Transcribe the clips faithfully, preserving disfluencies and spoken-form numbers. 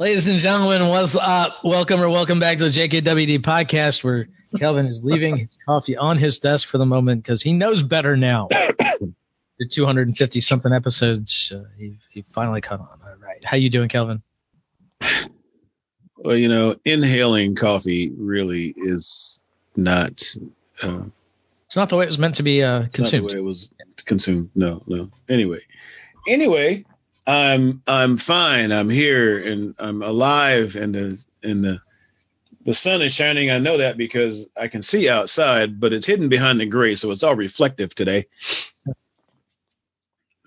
Ladies and gentlemen, what's up? Welcome or welcome back to the J K W D podcast, where Kelvin is leaving his coffee on his desk for the moment because he knows better now. The two hundred fifty something episodes, uh, he, he finally caught on. All right. How you doing, Kelvin? Well, you know, inhaling coffee really is not. Uh, it's not the way it was meant to be uh, consumed. Not the way it was consumed. No, no. Anyway. Anyway. I'm I'm fine. I'm here and I'm alive, and the and the the sun is shining. I know that because I can see outside, but it's hidden behind the gray, so it's all reflective today.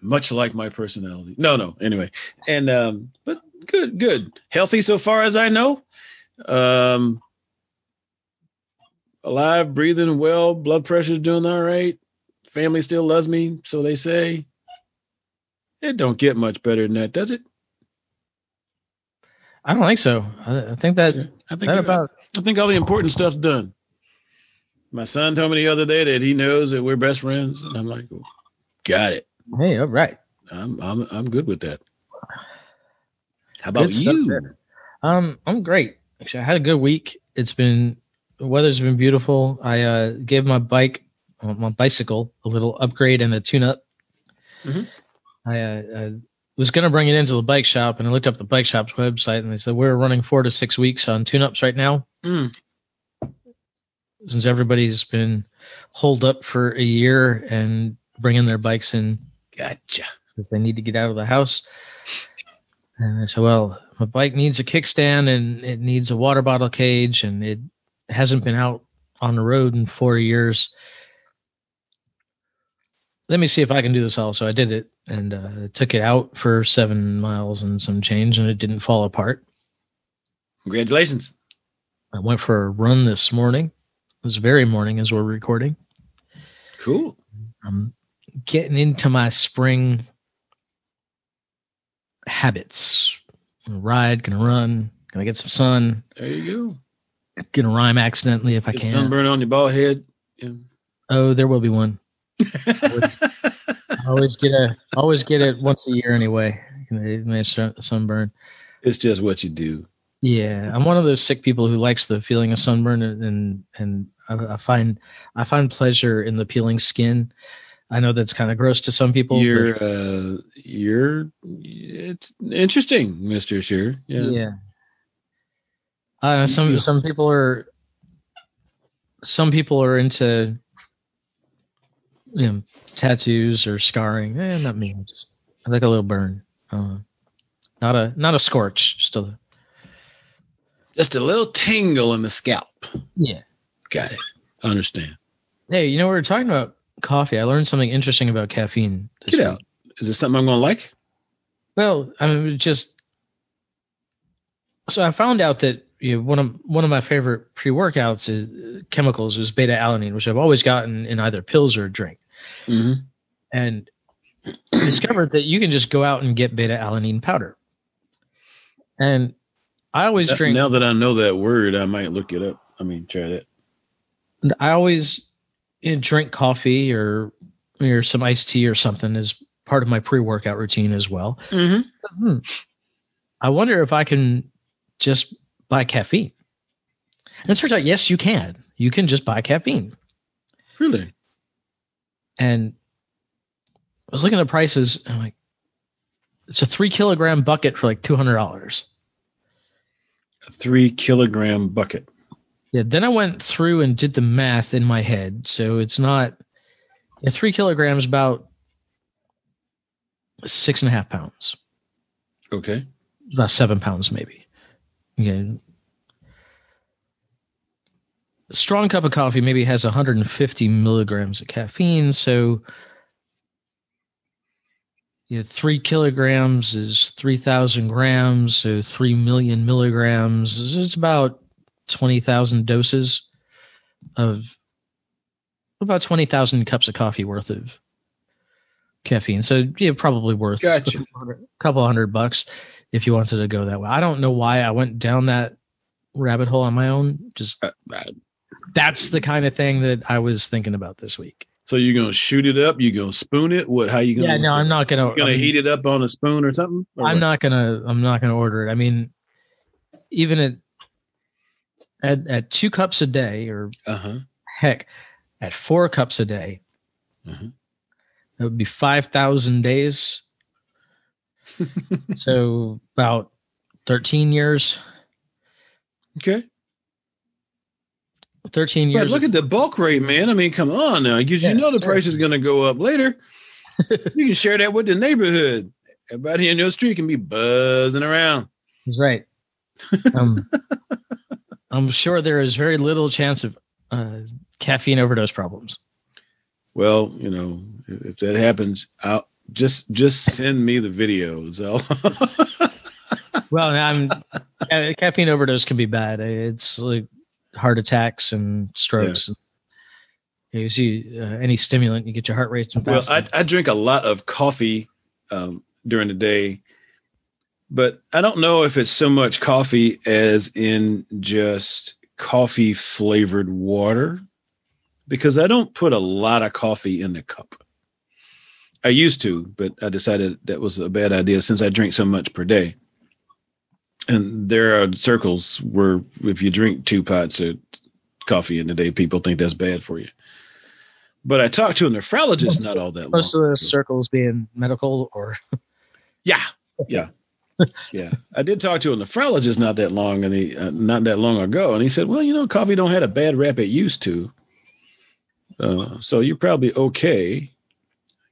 Much like my personality. No, no. Anyway, and um, but good, good, healthy so far as I know. Um, alive, breathing well. Blood pressure's doing all right. Family still loves me, so they say. It don't get much better than that, does it? I don't think so. I, I think that I think that about I think all the important stuff's done. My son told me the other day that he knows that we're best friends, and I'm like, got it. Hey, all right. I'm I'm I'm good with that. How about you? Um, I'm great. Actually, I had a good week. It's been the weather's been beautiful. I uh, gave my bike, uh, my bicycle, a little upgrade and a tune-up. Mm-hmm. I, uh, I was going to bring it into the bike shop, and I looked up the bike shop's website, and they said, we're running four to six weeks on tune-ups right now. Mm. Since everybody's been holed up for a year and bringing their bikes in. Gotcha. Because they need to get out of the house. And I said, well, my bike needs a kickstand, and it needs a water bottle cage, and it hasn't been out on the road in four years. Let me see if I can do this all. So I did it, and uh, took it out for seven miles and some change, and it didn't fall apart. Congratulations. I went for a run this morning, this very morning as we're recording. Cool. I'm getting into my spring habits. I'm gonna ride, gonna run, gonna get some sun. There you go. Gonna rhyme accidentally if I can. Sunburn on your bald head. Yeah. Oh, there will be one. I always get a always get it once a year anyway. Sunburn. It's just what you do. Yeah, I'm one of those sick people who likes the feeling of sunburn, and and I, I find I find pleasure in the peeling skin. I know that's kind of gross to some people. You're but, uh, you're it's interesting, Mister Shear. Yeah. Yeah. Uh, some some people are some people are into. You know, tattoos or scarring. Eh, not me. Just I like a little burn. Uh, not a not a scorch. Just a just a little tingle in the scalp. Yeah, got it. I understand. Hey, you know we were talking about coffee. I learned something interesting about caffeine. Get week. out. Is it something I'm going to like? Well, I mean, just so I found out that you know, one of one of my favorite pre workouts is uh, chemicals is beta alanine, which I've always gotten in either pills or a drink. Mm-hmm. And discovered that you can just go out and get beta alanine powder. And I always that, drink. Now that I know that word, I might look it up. I mean, try that. And I always you know, drink coffee or or some iced tea or something as part of my pre-workout routine as well. Mm-hmm. Hmm. I wonder if I can just buy caffeine. And it turns out, yes, you can. You can just buy caffeine. Really? And I was looking at the prices, and I'm like, it's a three kilogram bucket for like two hundred dollars. A three kilogram bucket. Yeah. Then I went through and did the math in my head. So it's not yeah, three kilograms, about six and a half pounds. Okay. About seven pounds, maybe. Yeah. A strong cup of coffee maybe has one hundred fifty milligrams of caffeine, so you know, three kilograms is three thousand grams, so three million milligrams is it's about twenty thousand doses of about twenty thousand cups of coffee worth of caffeine. So yeah, probably worth gotcha. a couple hundred, couple hundred bucks if you wanted to go that way. I don't know why I went down that rabbit hole on my own. Just uh, I, that's the kind of thing that I was thinking about this week. So you're gonna shoot it up? You gonna spoon it? What? How you gonna? Yeah, no, I'm not gonna. You gonna I mean, heat it up on a spoon or something? Or I'm what? not gonna. I'm not gonna order it. I mean, even at at, at two cups a day, or uh-huh. heck, at four cups a day, uh-huh. that would be five thousand days. So about thirteen years. Okay. thirteen years. But look at the bulk rate, man. I mean, come on now. You, yeah, you know the price is going to go up later. You can share that with the neighborhood. Everybody in your street can be buzzing around. That's right. Um, I'm sure there is very little chance of uh, caffeine overdose problems. Well, you know, if, if that happens, I'll just just send me the videos. Well, I'm, caffeine overdose can be bad. It's like heart attacks and strokes. Yeah. You see uh, any stimulant, you get your heart rate. Well, I, I drink a lot of coffee um, during the day, but I don't know if it's so much coffee as in just coffee flavored water, because I don't put a lot of coffee in the cup. I used to, but I decided that was a bad idea since I drink so much per day. And there are circles where if you drink two pots of coffee in the day, people think that's bad for you. But I talked to a nephrologist not all that long. Most of the circles being medical or. Yeah. Yeah. Yeah. I did talk to a nephrologist not that long and he, uh, not that long ago. And he said, well, you know, coffee don't have a bad rap it used to. Uh, so you're probably okay.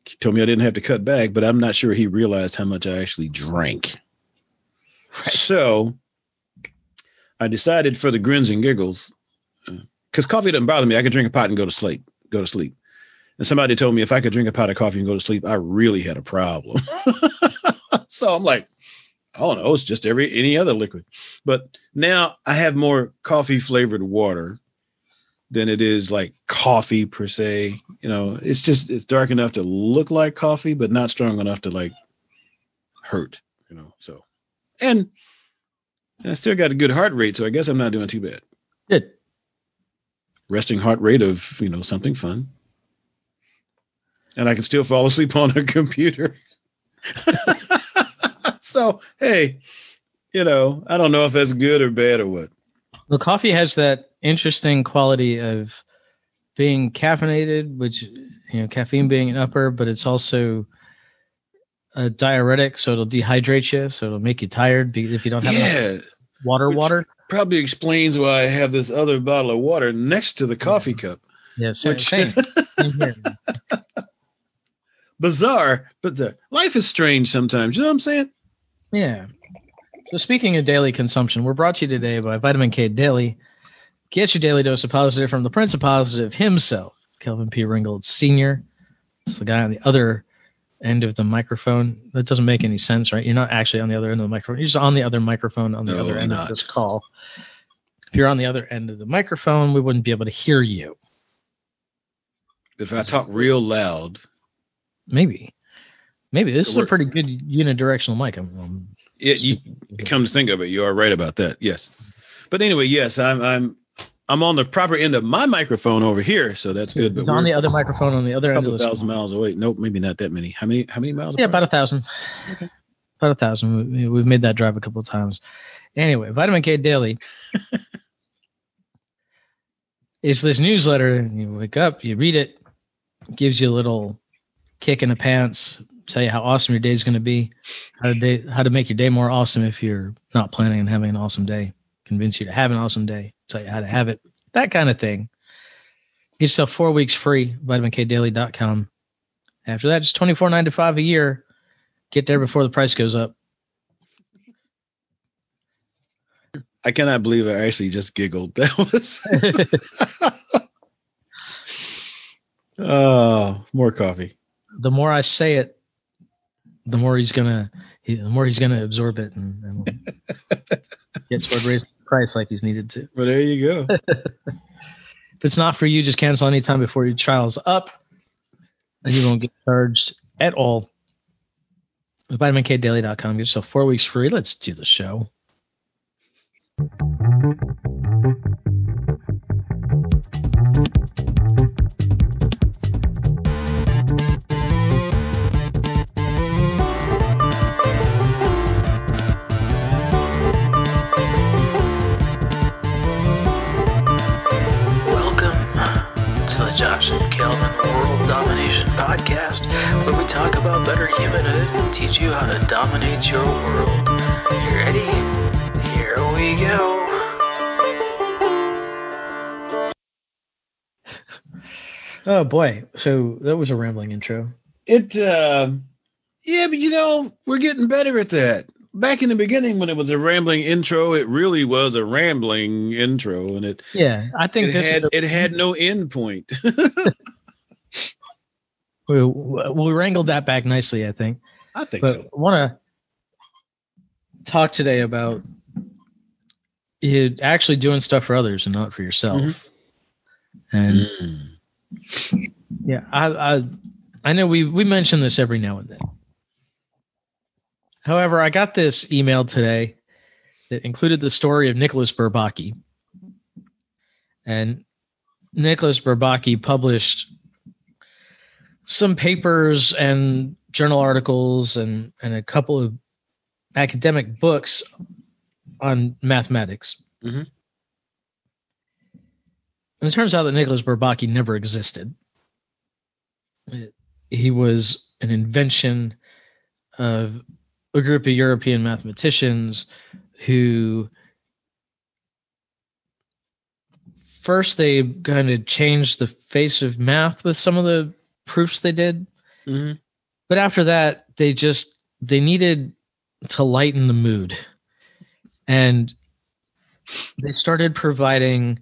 He told me I didn't have to cut back, but I'm not sure he realized how much I actually drank. Right. So I decided for the grins and giggles, because coffee doesn't bother me. I could drink a pot and go to sleep, go to sleep. And somebody told me if I could drink a pot of coffee and go to sleep, I really had a problem. So I'm like, I don't know. It's just every, any other liquid. But now I have more coffee flavored water than it is like coffee per se. You know, it's just, it's dark enough to look like coffee, but not strong enough to like hurt, you know? So. And I still got a good heart rate, so I guess I'm not doing too bad. Good. Resting heart rate of, you know, something fun. And I can still fall asleep on a computer. So, hey, you know, I don't know if that's good or bad or what. Well, coffee has that interesting quality of being caffeinated, which, you know, caffeine being an upper, but it's also a diuretic, so it'll dehydrate you, so it'll make you tired if you don't have yeah, enough water. Water probably explains why I have this other bottle of water next to the coffee yeah. cup. Yes, yeah, same. same. same Bizarre, but the life is strange sometimes. You know what I'm saying? Yeah. So speaking of daily consumption, we're brought to you today by Vitamin K Daily. Get your daily dose of positive from the Prince of Positive himself, Kelvin P. Ringgold Senior. It's the guy on the other end of the microphone. That doesn't make any sense, right? You're not actually on the other end of the microphone. You're just on the other microphone on the no, other end not. of this call. If you're on the other end of the microphone, we wouldn't be able to hear you. If I talk real loud. Maybe. Maybe. This is a pretty good unidirectional mic. I'm, I'm yeah, you, come to think of it, you are right about that. Yes. But anyway, yes, I'm I'm I'm on the proper end of my microphone over here, so that's good. But it's on the other microphone on the other end of the couple thousand miles away. Nope, maybe not that many. How many? How many miles? Yeah, about a thousand. Okay. About a thousand. We've made that drive a couple of times. Anyway, Vitamin K Daily is this newsletter. You wake up, you read it, it gives you a little kick in the pants, tell you how awesome your day is going to be, how to day, how to make your day more awesome if you're not planning on having an awesome day, convince you to have an awesome day, tell you how to have it, that kind of thing. Get yourself four weeks free, vitamin k daily dot com. After that, it's twenty-four ninety-five a year. Get there before the price goes up. I cannot believe I actually just giggled. That was oh, more coffee. The more I say it, the more he's gonna, he, the more he's gonna absorb it and, and get toward raising the price like he's needed to. Well, there you go. If it's not for you, just cancel anytime before your trial's up, and you won't get charged at all. vitamin k daily dot com. Get yourself four weeks free. Let's do the show. teach you how to dominate your world. You ready? Here we go. Oh boy. So that was a rambling intro. It, uh, yeah, but you know, we're getting better at that. Back in the beginning, when it was a rambling intro, it really was a rambling intro, and it yeah, I think it this had a- it had no end point. we, we wrangled that back nicely, I think. I think, but so. I want to talk today about you actually doing stuff for others and not for yourself. Mm-hmm. And mm. yeah, I, I I know we we mention this every now and then. However, I got this email today that included the story of Nicolas Bourbaki. And Nicolas Bourbaki published some papers and journal articles and, and a couple of academic books on mathematics. Mm-hmm. And it turns out that Nicolas Bourbaki never existed. It, he was an invention of a group of European mathematicians who first they kind of changed the face of math with some of the proofs they did. Mm-hmm. But after that, they just, they needed to lighten the mood. And they started providing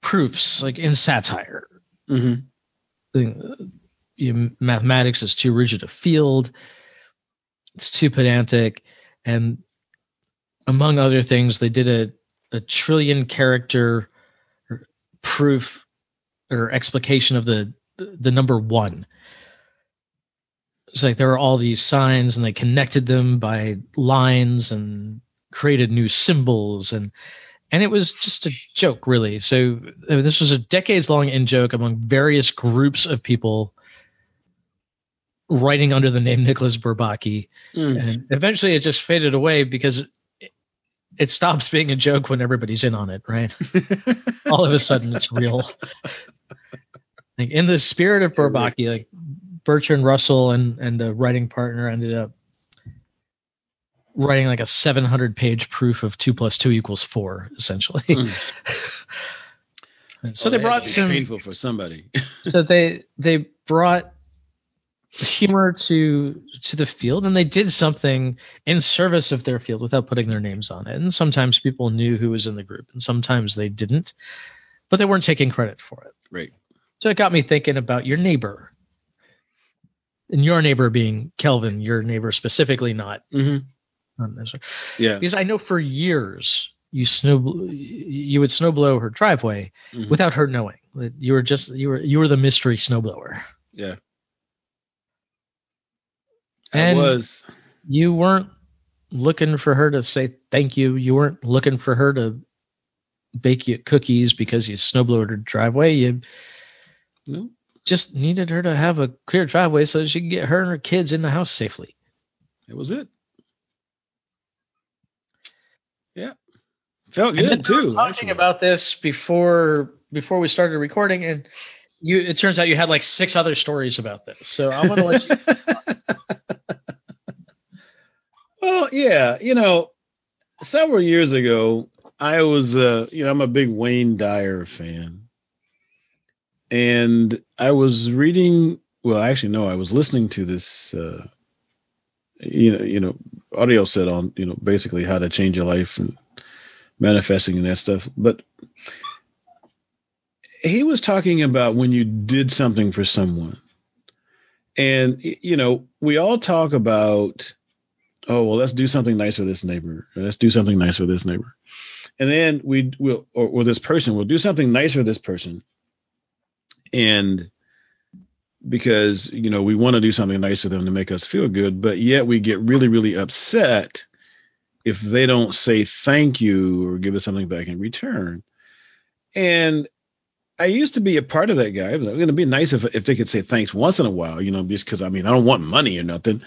proofs like in satire. Mm-hmm. Mathematics is too rigid a field. It's too pedantic. And among other things, they did a, a trillion character proof or explication of the, the number one. It's like there were all these signs and they connected them by lines and created new symbols. And, and it was just a joke, really. So I mean, this was a decades long in joke among various groups of people writing under the name Nicolas Bourbaki. Mm. And eventually it just faded away because it, it stops being a joke when everybody's in on it, right? All of a sudden it's real. Like in the spirit of Bourbaki, like Bertrand Russell and, and the writing partner ended up writing like a seven hundred page proof of two plus two equals four, essentially. Mm. And so oh, they brought some painful for somebody. so they, they brought humor to to the field, and they did something in service of their field without putting their names on it. And sometimes people knew who was in the group, and sometimes they didn't, but they weren't taking credit for it. Right. So it got me thinking about your neighbor, and your neighbor being Kelvin, your neighbor specifically, not. Mm-hmm. Um, yeah. Because I know for years you snow you would snowblow her driveway mm-hmm. without her knowing that you were just you were you were the mystery snowblower. Yeah. And I was. You weren't looking for her to say thank you. You weren't looking for her to bake you cookies because you snowblowed her driveway. You no. just needed her to have a clear driveway so that she could get her and her kids in the house safely. That was it. Yeah. Felt and good, too. We were talking actually. about this before before we started recording, and you it turns out you had like six other stories about this. So I want to let you Well, yeah, you know, several years ago, I was, uh, you know, I'm a big Wayne Dyer fan. And I was reading, well, actually, no, I was listening to this, uh, you know, you know, audio set on, you know, basically how to change your life and manifesting and that stuff. But he was talking about when you did something for someone. And, you know, we all talk about, oh, well, let's do something nice for this neighbor. Or let's do something nice for this neighbor. And then we will, or, or this person will do something nice for this person. And because, you know, we want to do something nice for them to make us feel good, but yet we get really, really upset if they don't say thank you or give us something back in return. And I used to be a part of that guy. I'm going to be nice if, if they could say thanks once in a while, you know, just because, I mean, I don't want money or nothing.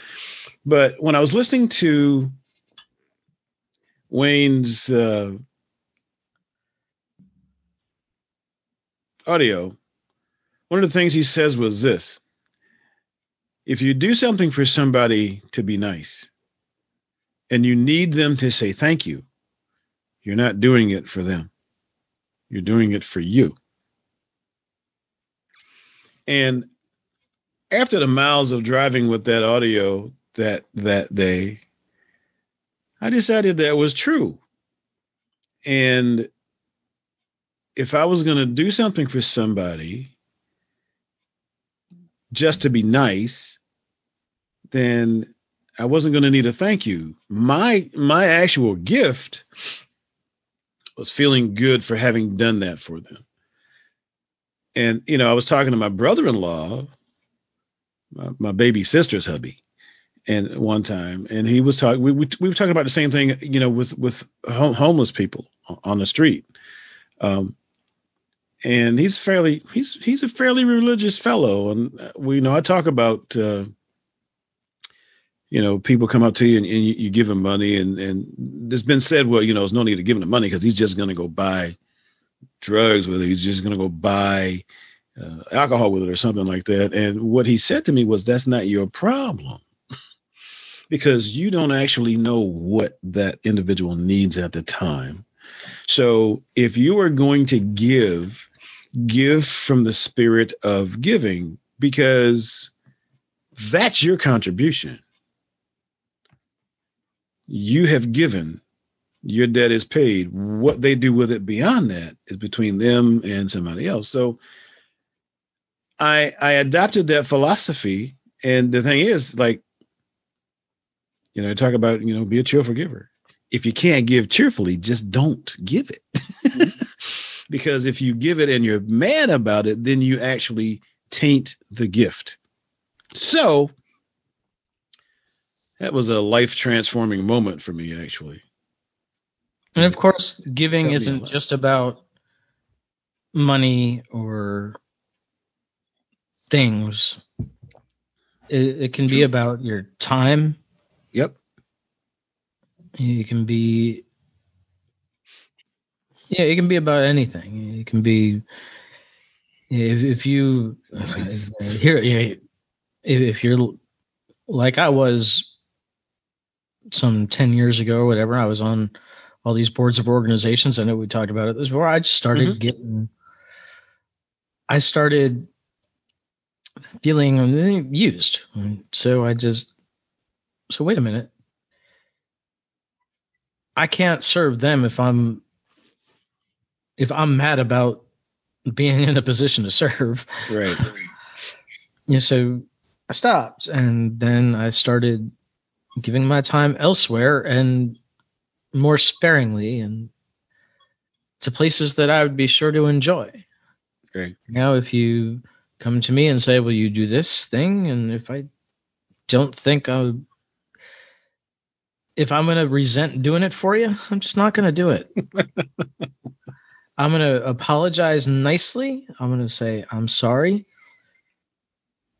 But when I was listening to Wayne's uh, audio, one of the things he says was this. if you do something for somebody to be nice and you need them to say thank you, you're not doing it for them. You're doing it for you. And after the miles of driving with that audio that that day, I decided that was true. And if I was going to do something for somebody just to be nice, then I wasn't going to need a thank you. My my actual gift was feeling good for having done that for them. And, you know, I was talking to my brother-in-law, my, my baby sister's hubby, and one time, and he was talking, we, we, we were talking about the same thing, you know, with, with home, homeless people on the street. Um, and he's fairly, he's, he's a fairly religious fellow. And we, you know, I talk about, uh, you know, people come up to you and, and you, you give him money, and, and it's been said, well, you know, there's no need to give him the money because he's just going to go buy drugs with it. He's just going to go buy uh, alcohol with it or something like that. And what he said to me was, that's not your problem, because you don't actually know what that individual needs at the time. So if you are going to give, give from the spirit of giving, because that's your contribution. You have given, your debt is paid. What they do with it beyond that is between them and somebody else. So I I adopted that philosophy. And the thing is, like, you know, talk about, you know, be a cheerful giver. If you can't give cheerfully, just don't give it. Mm-hmm. Because if you give it and you're mad about it, then you actually taint the gift. So that was a life-transforming moment for me, actually. And, of course, giving isn't just about money or things. It, it can True. be about your time. Yep. You can be – yeah, it can be about anything. It can be – if if you – here, if, if you're – like I was – some ten years ago or whatever, I was on all these boards of organizations. I know we talked about it this before. I just started mm-hmm. getting, I started feeling used. So I just, so wait a minute. I can't serve them if I'm, if I'm mad about being in a position to serve. Right. Yeah. So I stopped, and then I started giving my time elsewhere and more sparingly, and to places that I would be sure to enjoy. Great. Now, if you come to me and say, will you do this thing? And if I don't think I would, if I'm going to resent doing it for you, I'm just not going to do it. I'm going to apologize nicely. I'm going to say, I'm sorry.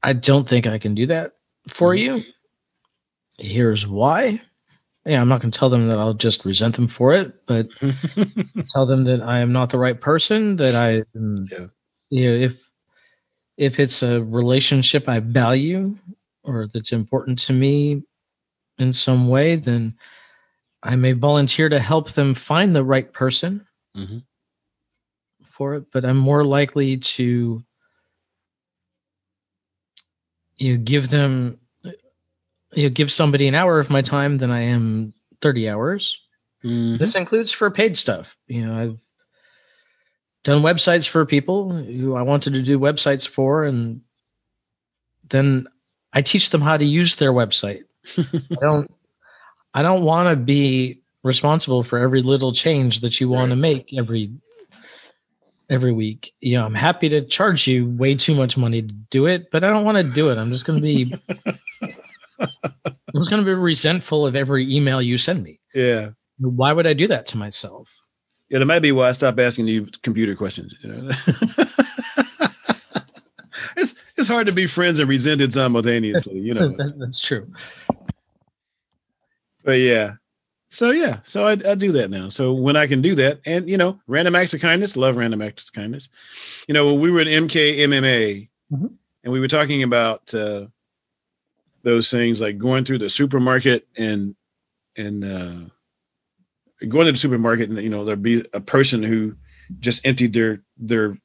I don't think I can do that for mm-hmm. you. Here's why. Yeah, I'm not going to tell them that I'll just resent them for it, but tell them that I am not the right person, that I, yeah. you know, if, if it's a relationship I value or that's important to me in some way, then I may volunteer to help them find the right person mm-hmm. for it, but I'm more likely to, you know, give them, you give somebody an hour of my time than I am thirty hours. Mm-hmm. This includes for paid stuff. You know, I've done websites for people who I wanted to do websites for, and then I teach them how to use their website. I don't, I don't want to be responsible for every little change that you want right. to make every, every week. You know, I'm happy to charge you way too much money to do it, but I don't want to do it. I'm just going to be I was going to be resentful of every email you send me. Yeah. Why would I do that to myself? Yeah, that might be why I stopped asking you computer questions. You know? it's it's hard to be friends and resented simultaneously. You know, that's, that's true. But yeah, so yeah, so I, I do that now. So when I can do that, and you know, random acts of kindness, love random acts of kindness. You know, when we were at M K M M A, mm-hmm. and we were talking about. Uh, those things, like going through the supermarket and and uh, going to the supermarket and, you know, there'd be a person who just emptied their their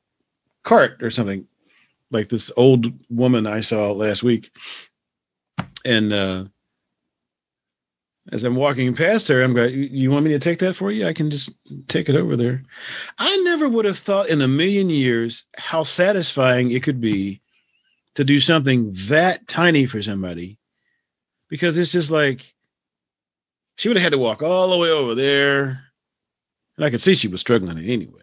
cart or something, like this old woman I saw last week. And uh, as I'm walking past her, I'm going, you want me to take that for you? I can just take it over there. I never would have thought in a million years how satisfying it could be to do something that tiny for somebody, because it's just like, she would have had to walk all the way over there. And I could see she was struggling anyway.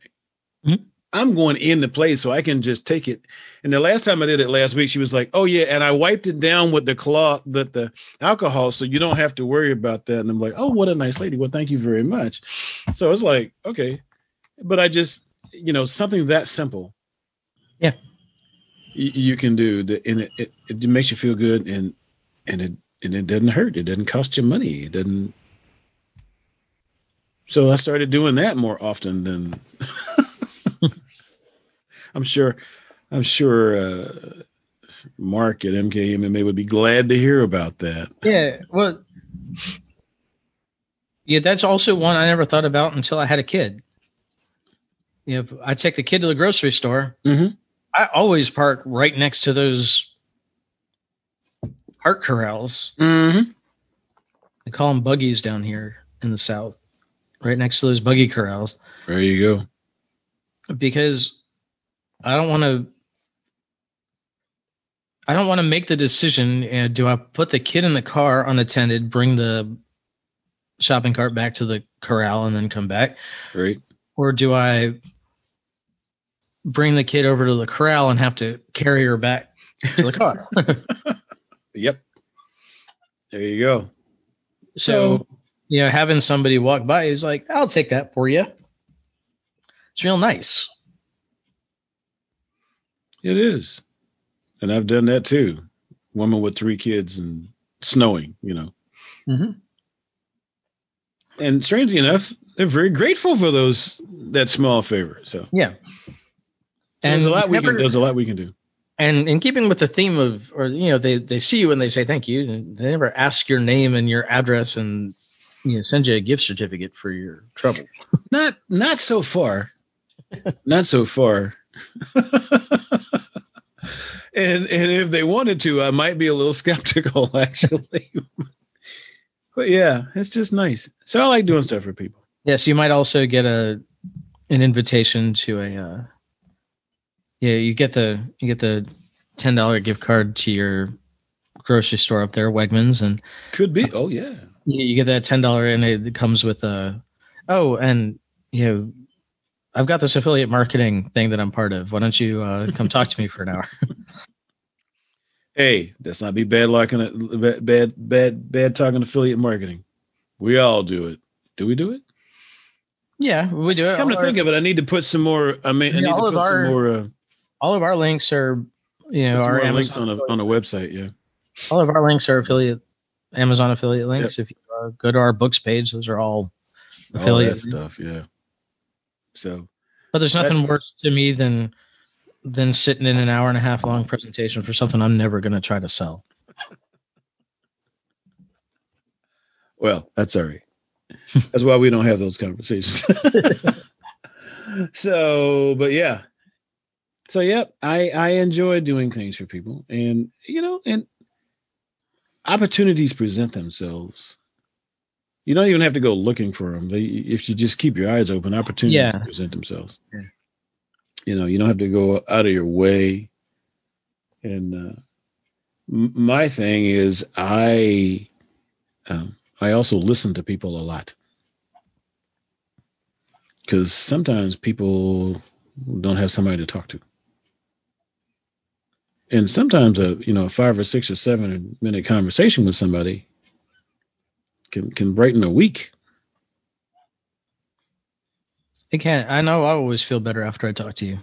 Mm-hmm. I'm going in the place so I can just take it. And the last time I did it last week, she was like, oh yeah. And I wiped it down with the cloth, that the alcohol, so you don't have to worry about that. And I'm like, oh, what a nice lady. Well, thank you very much. So it's like, okay, but I just, you know, something that simple. Yeah. You, you can do that. And it, it, it makes you feel good. And, and it, and it doesn't hurt. It doesn't cost you money. It doesn't. So I started doing that more often than, I'm sure, I'm sure uh, Mark at M K M M A would be glad to hear about that. Yeah, well, yeah, that's also one I never thought about until I had a kid. You know, I take the kid to the grocery store. Mm-hmm. I always park right next to those cart corrals. Mm-hmm. They call them buggies down here in the South, right next to those buggy corrals. There you go. Because I don't want to. I don't want to make the decision. You know, do I put the kid in the car unattended, bring the shopping cart back to the corral, and then come back? Right. Or do I bring the kid over to the corral and have to carry her back to the car? Yep. There you go. So, so, you know, having somebody walk by is like, I'll take that for you. It's real nice. It is. And I've done that too. Woman with three kids and snowing, you know. Mm-hmm. And strangely enough, they're very grateful for those, that small favor. So yeah. And there's a lot we never, can there's a lot we can do. And in keeping with the theme of, or you know, they, they see you and they say thank you. And they never ask your name and your address and, you know, send you a gift certificate for your trouble. Not not so far. Not so far. and and if they wanted to, I might be a little skeptical, actually. But yeah, it's just nice. So I like doing stuff for people. Yes, yeah, so you might also get a an invitation to a. Uh, yeah, you get the you get the ten dollar gift card to your grocery store up there, Wegmans, and could be. Oh yeah, you, you get that ten dollar, and it comes with a. Oh, and you know, I've got this affiliate marketing thing that I'm part of. Why don't you uh, come talk to me for an hour? Hey, that's not be bad luck and bad, bad, bad, bad talking affiliate marketing. We all do it. Do we do it? Yeah, we do it. Come all to our, think of it, I need to put some more. I mean, yeah, I need all to put of our, some more. Uh, all of our links are, you know, our links on a on a website. Yeah, all of our links are affiliate Amazon affiliate links. Yep. If you uh, go to our books page, those are all affiliate all that stuff. Yeah. So, but there's nothing worse to me than than sitting in an hour and a half long presentation for something I'm never going to try to sell. Well, that's all right. That's why we don't have those conversations. So, but yeah. So, yep, I, I enjoy doing things for people, and, you know, and opportunities present themselves. You don't even have to go looking for them. They, if you just keep your eyes open, opportunities yeah. present themselves. Yeah. You know, you don't have to go out of your way. And uh, m- my thing is, I um, I also listen to people a lot, because sometimes people don't have somebody to talk to, and sometimes a you know a five or six or seven minute conversation with somebody Can can brighten a week. It can. I know. I always feel better after I talk to you.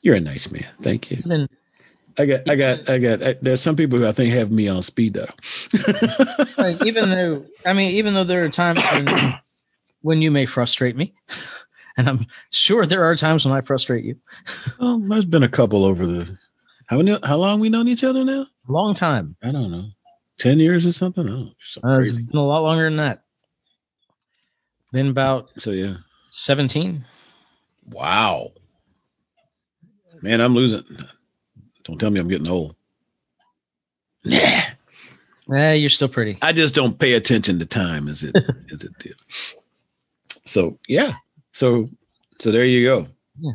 You're a nice man. Thank you. Then, I got. I got. I got. I, there's some people who I think have me on speed dial. Like, even though, I mean, even though there are times when, when you may frustrate me, and I'm sure there are times when I frustrate you. Well, there's been a couple over the. How many, How long we known each other now? Long time. I don't know. ten years or something? Oh, so uh, it's been a lot longer than that. Been about so yeah, seventeen. Wow. Man, I'm losing. Don't tell me I'm getting old. Nah. Nah, you're still pretty. I just don't pay attention to time as it as it did. So, yeah. So, so there you go. Yeah.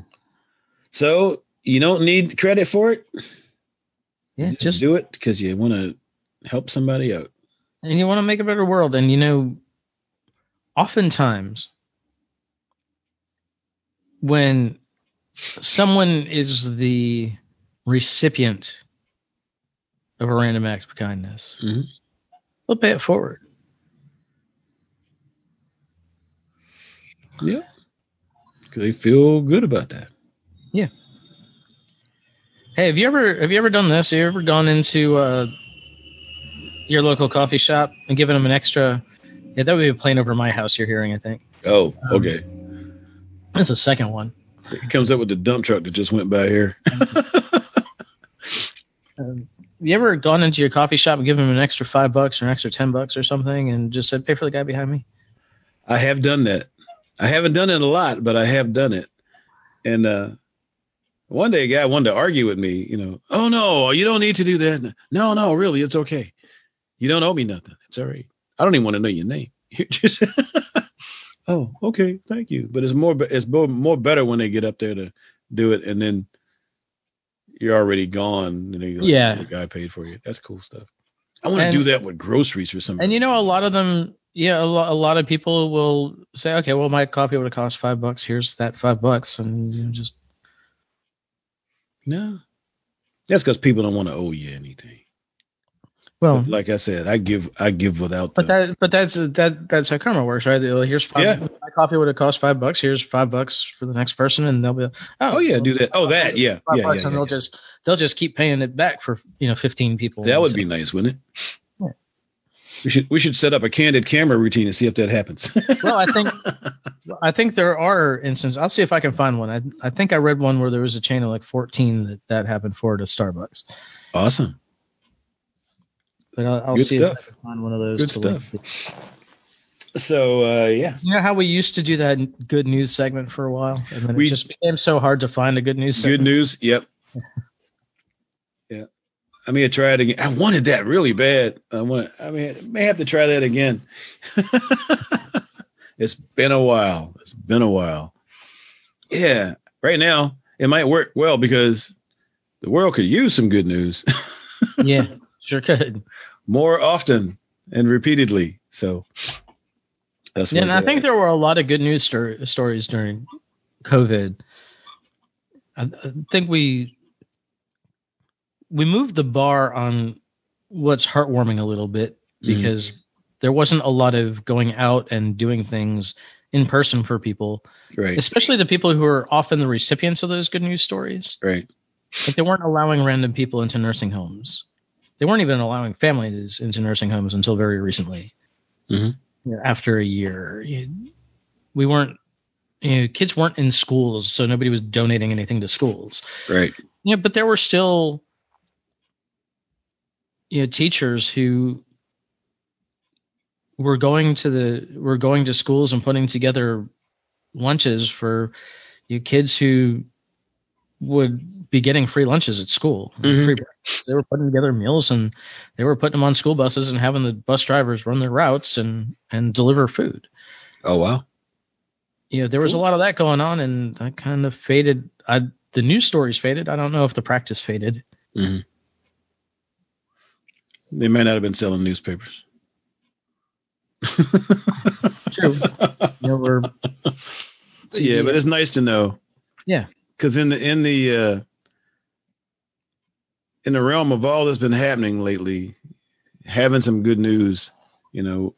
So, you don't need credit for it. Yeah, just, just do it because you want to help somebody out. And you want to make a better world. And, you know, oftentimes when someone is the recipient of a random act of kindness, mm-hmm. they'll pay it forward. Yeah. Because they feel good about that. Yeah. Hey, have you ever have you ever done this? Have you ever gone into uh, your local coffee shop and given them an extra? Yeah, that would be a plane over my house you're hearing, I think. Oh, okay. Um, that's the second one. It comes up with the dump truck that just went by here. um, have you ever gone into your coffee shop and given them an extra five bucks or an extra ten bucks or something and just said, pay for the guy behind me? I have done that. I haven't done it a lot, but I have done it. And uh, one day a guy wanted to argue with me, you know, oh, no, you don't need to do that. No, no, really, it's okay. You don't owe me nothing. It's all right. I don't even want to know your name. You're just oh, okay, thank you. But it's more, it's more, more better when they get up there to do it, and then you're already gone. And you're like, yeah, the guy paid for you. That's cool stuff. I want and, to do that with groceries or something. And you know, a lot of them, yeah, a lot, a lot of people will say, okay, well, my coffee would have cost five bucks. Here's that five bucks, and you know, just no. That's because people don't want to owe you anything. Well, but like I said, I give, I give without. But the, that, but that's that, that's how karma works, right? Here's five. Yeah. My coffee would have cost five bucks. Here's five bucks for the next person, and they'll be, oh, oh yeah, do that. Oh, that, yeah, five yeah, bucks, yeah, and yeah, they'll yeah. just, they'll just keep paying it back for you know fifteen people. That would be nice, wouldn't it? Yeah. We should, we should set up a candid camera routine and see if that happens. Well, I think, I think there are instances. I'll see if I can find one. I, I think I read one where there was a chain of like fourteen that that happened for to Starbucks. Awesome. But I'll, I'll see stuff. if I can find one of those. Good stuff. Leave. So, uh, yeah. You know how we used to do that good news segment for a while? And then we, it just became so hard to find a good news segment. Good news, yep. Yeah. I mean, I tried again. I wanted that really bad. I want. I mean, I may have to try that again. It's been a while. It's been a while. Yeah. Right now, it might work well because the world could use some good news. Yeah. Sure could. More often and repeatedly. So that's what. And I think there were a lot of good news stor- stories during COVID. I, I think we we moved the bar on what's heartwarming a little bit because mm-hmm. there wasn't a lot of going out and doing things in person for people, right? Especially the people who are often the recipients of those good news stories, right? Like they weren't allowing random people into nursing homes. They weren't even allowing families into nursing homes until very recently. Mm-hmm. After a year, we weren't, you know, kids weren't in schools, so nobody was donating anything to schools. Right. Yeah, but there were still, you know, teachers who were going to the were going to schools and putting together lunches for you know, kids who would be getting free lunches at school. Mm-hmm. Free breakfast. They were putting together meals and they were putting them on school buses and having the bus drivers run their routes and, and deliver food. Oh, wow. Yeah. There cool. was a lot of that going on and that kind of faded. I, the news stories faded. I don't know if the practice faded. Mm-hmm. They may not have been selling newspapers. True. You know, we're, yeah, yeah, but it's nice to know. Yeah. Because in the in the uh, in the realm of all that's been happening lately, having some good news, you know,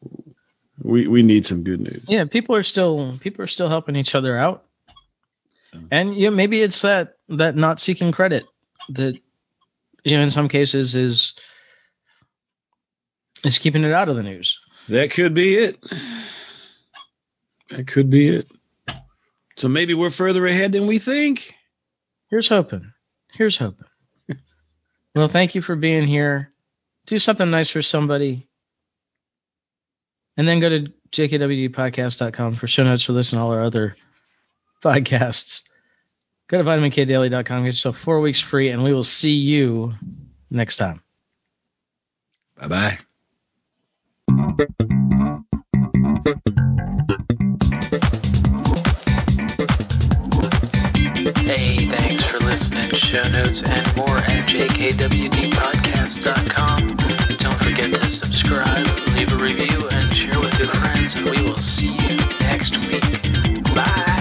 we we need some good news. Yeah, people are still people are still helping each other out, so. And you know, maybe it's that that not seeking credit that you know in some cases is is keeping it out of the news. That could be it. That could be it. So maybe we're further ahead than we think. Here's hoping. Here's hoping. Well, thank you for being here. Do something nice for somebody. And then go to j k w d podcast dot com for show notes for this and all our other podcasts. Go to vitamin k daily dot com. Get yourself four weeks free, and we will see you next time. Bye-bye. Hey, thanks for listening. Show notes and more at j k w d podcast dot com. Don't forget to subscribe, leave a review, and share with your friends, and we will see you next week. Bye.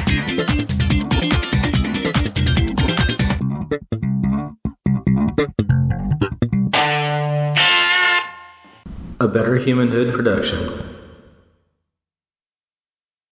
A Better Human Hood production.